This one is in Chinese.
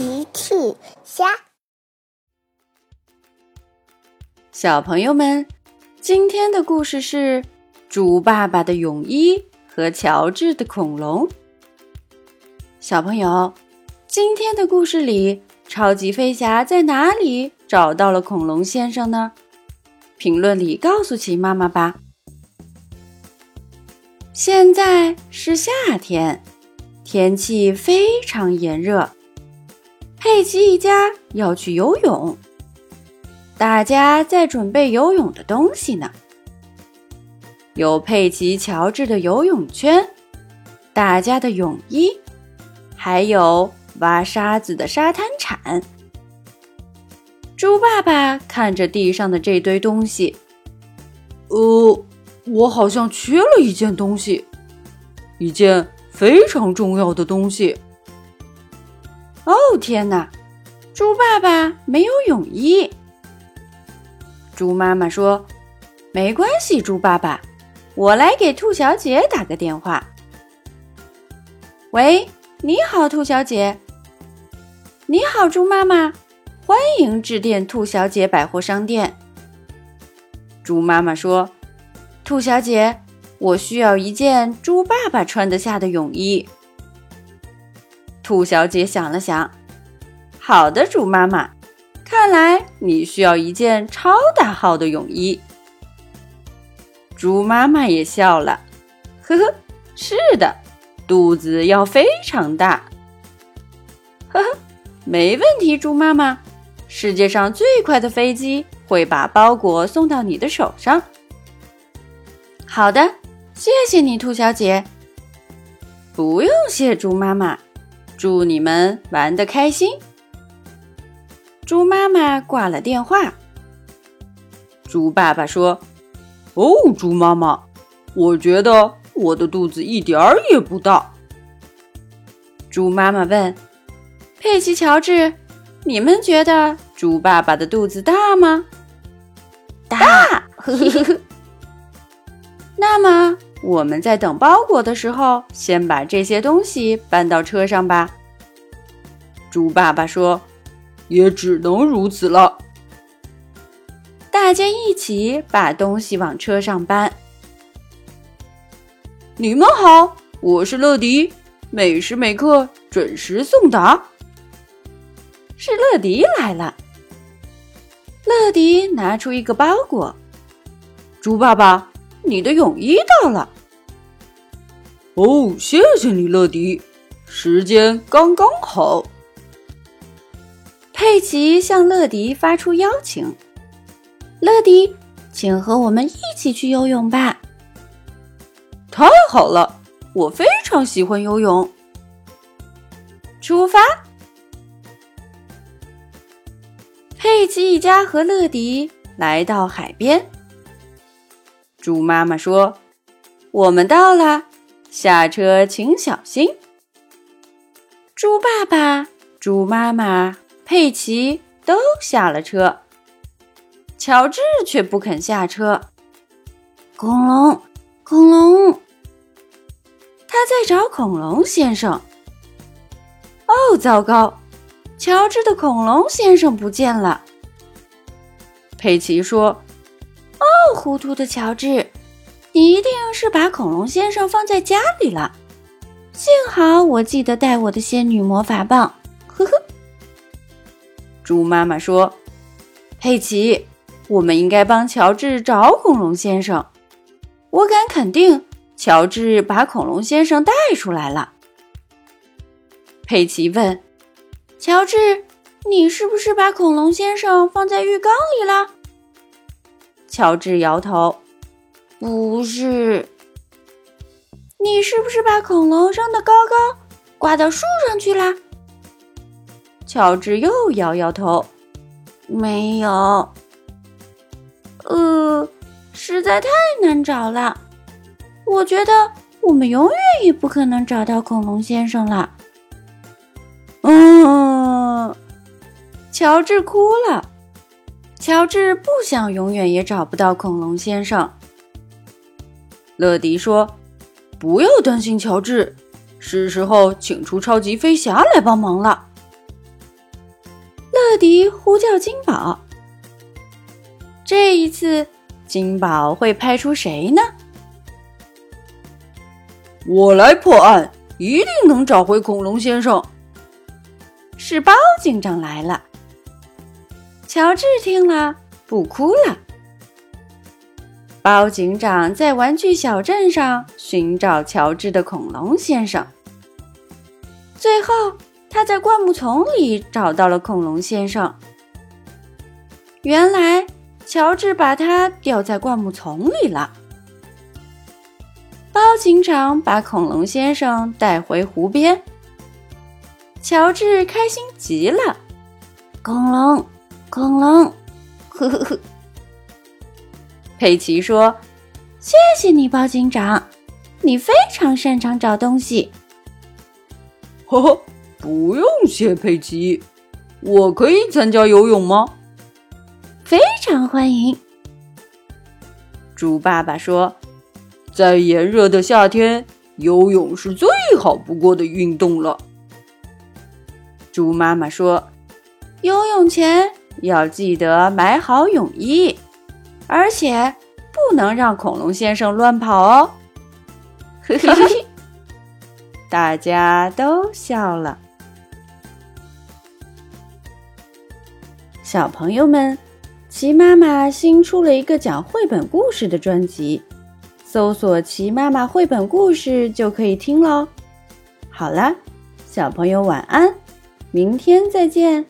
奇趣虾。小朋友们，今天的故事是猪爸爸的泳衣和乔治的恐龙。小朋友，今天的故事里，超级飞侠在哪里找到了恐龙先生呢？评论里告诉奇妈妈吧。现在是夏天，天气非常炎热，佩奇一家要去游泳，大家在准备游泳的东西呢。有佩奇、乔治的游泳圈，大家的泳衣，还有挖沙子的沙滩铲。猪爸爸看着地上的这堆东西，我好像缺了一件东西，一件非常重要的东西。哦，天哪，猪爸爸没有泳衣。猪妈妈说，没关系，猪爸爸，我来给兔小姐打个电话。喂，你好，兔小姐。你好，猪妈妈，欢迎致电兔小姐百货商店。猪妈妈说，兔小姐，我需要一件猪爸爸穿得下的泳衣。兔小姐想了想，好的，猪妈妈，看来你需要一件超大号的泳衣。猪妈妈也笑了，呵呵，是的，肚子要非常大。呵呵，没问题，猪妈妈，世界上最快的飞机会把包裹送到你的手上。好的，谢谢你，兔小姐。不用谢，猪妈妈，祝你们玩得开心。猪妈妈挂了电话。猪爸爸说，哦，猪妈妈，我觉得我的肚子一点儿也不大。猪妈妈问，佩奇、乔治，你们觉得猪爸爸的肚子大吗？大，呵呵呵。那么我们在等包裹的时候，先把这些东西搬到车上吧。猪爸爸说，也只能如此了。大家一起把东西往车上搬。你们好，我是乐迪，每时每刻准时送达。是乐迪来了。乐迪拿出一个包裹。猪爸爸，你的泳衣到了。哦，谢谢你，乐迪，时间刚刚好。佩奇向乐迪发出邀请，乐迪，请和我们一起去游泳吧。太好了，我非常喜欢游泳。出发！佩奇一家和乐迪来到海边。猪妈妈说，我们到了，下车请小心。猪爸爸、猪妈妈、佩奇都下了车，乔治却不肯下车。恐龙，恐龙，他在找恐龙先生。哦，糟糕，乔治的恐龙先生不见了。佩奇说，哦，糊涂的乔治，你一定是把恐龙先生放在家里了。幸好我记得带我的仙女魔法棒，呵呵。猪妈妈说，佩奇，我们应该帮乔治找恐龙先生。我敢肯定，乔治把恐龙先生带出来了。佩奇问，乔治，你是不是把恐龙先生放在浴缸里了？乔治摇头，不是。你是不是把恐龙扔得高高，挂到树上去啦？乔治又摇摇头，没有。实在太难找了，我觉得我们永远也不可能找到恐龙先生了。乔治哭了。乔治不想永远也找不到恐龙先生。乐迪说，不要担心，乔治，是时候请出超级飞侠来帮忙了。彻底呼叫金宝。这一次，金宝会派出谁呢？我来破案，一定能找回恐龙先生。是包警长来了。乔治听了，不哭了。包警长在玩具小镇上寻找乔治的恐龙先生。最后，他在灌木丛里找到了恐龙先生。原来，乔治把他吊在灌木丛里了。包警长把恐龙先生带回湖边，乔治开心极了。恐龙，恐龙，呵呵呵。佩奇说：“谢谢你，包警长，你非常擅长找东西。”呵呵，不用谢，佩奇。我可以参加游泳吗？非常欢迎。猪爸爸说：“在炎热的夏天，游泳是最好不过的运动了。”猪妈妈说：“游泳前要记得买好泳衣，而且不能让恐龙先生乱跑哦。”嘿嘿嘿，大家都笑了。小朋友们，奇妈妈新出了一个讲绘本故事的专辑，搜索奇妈妈绘本故事就可以听咯。好了，小朋友晚安，明天再见。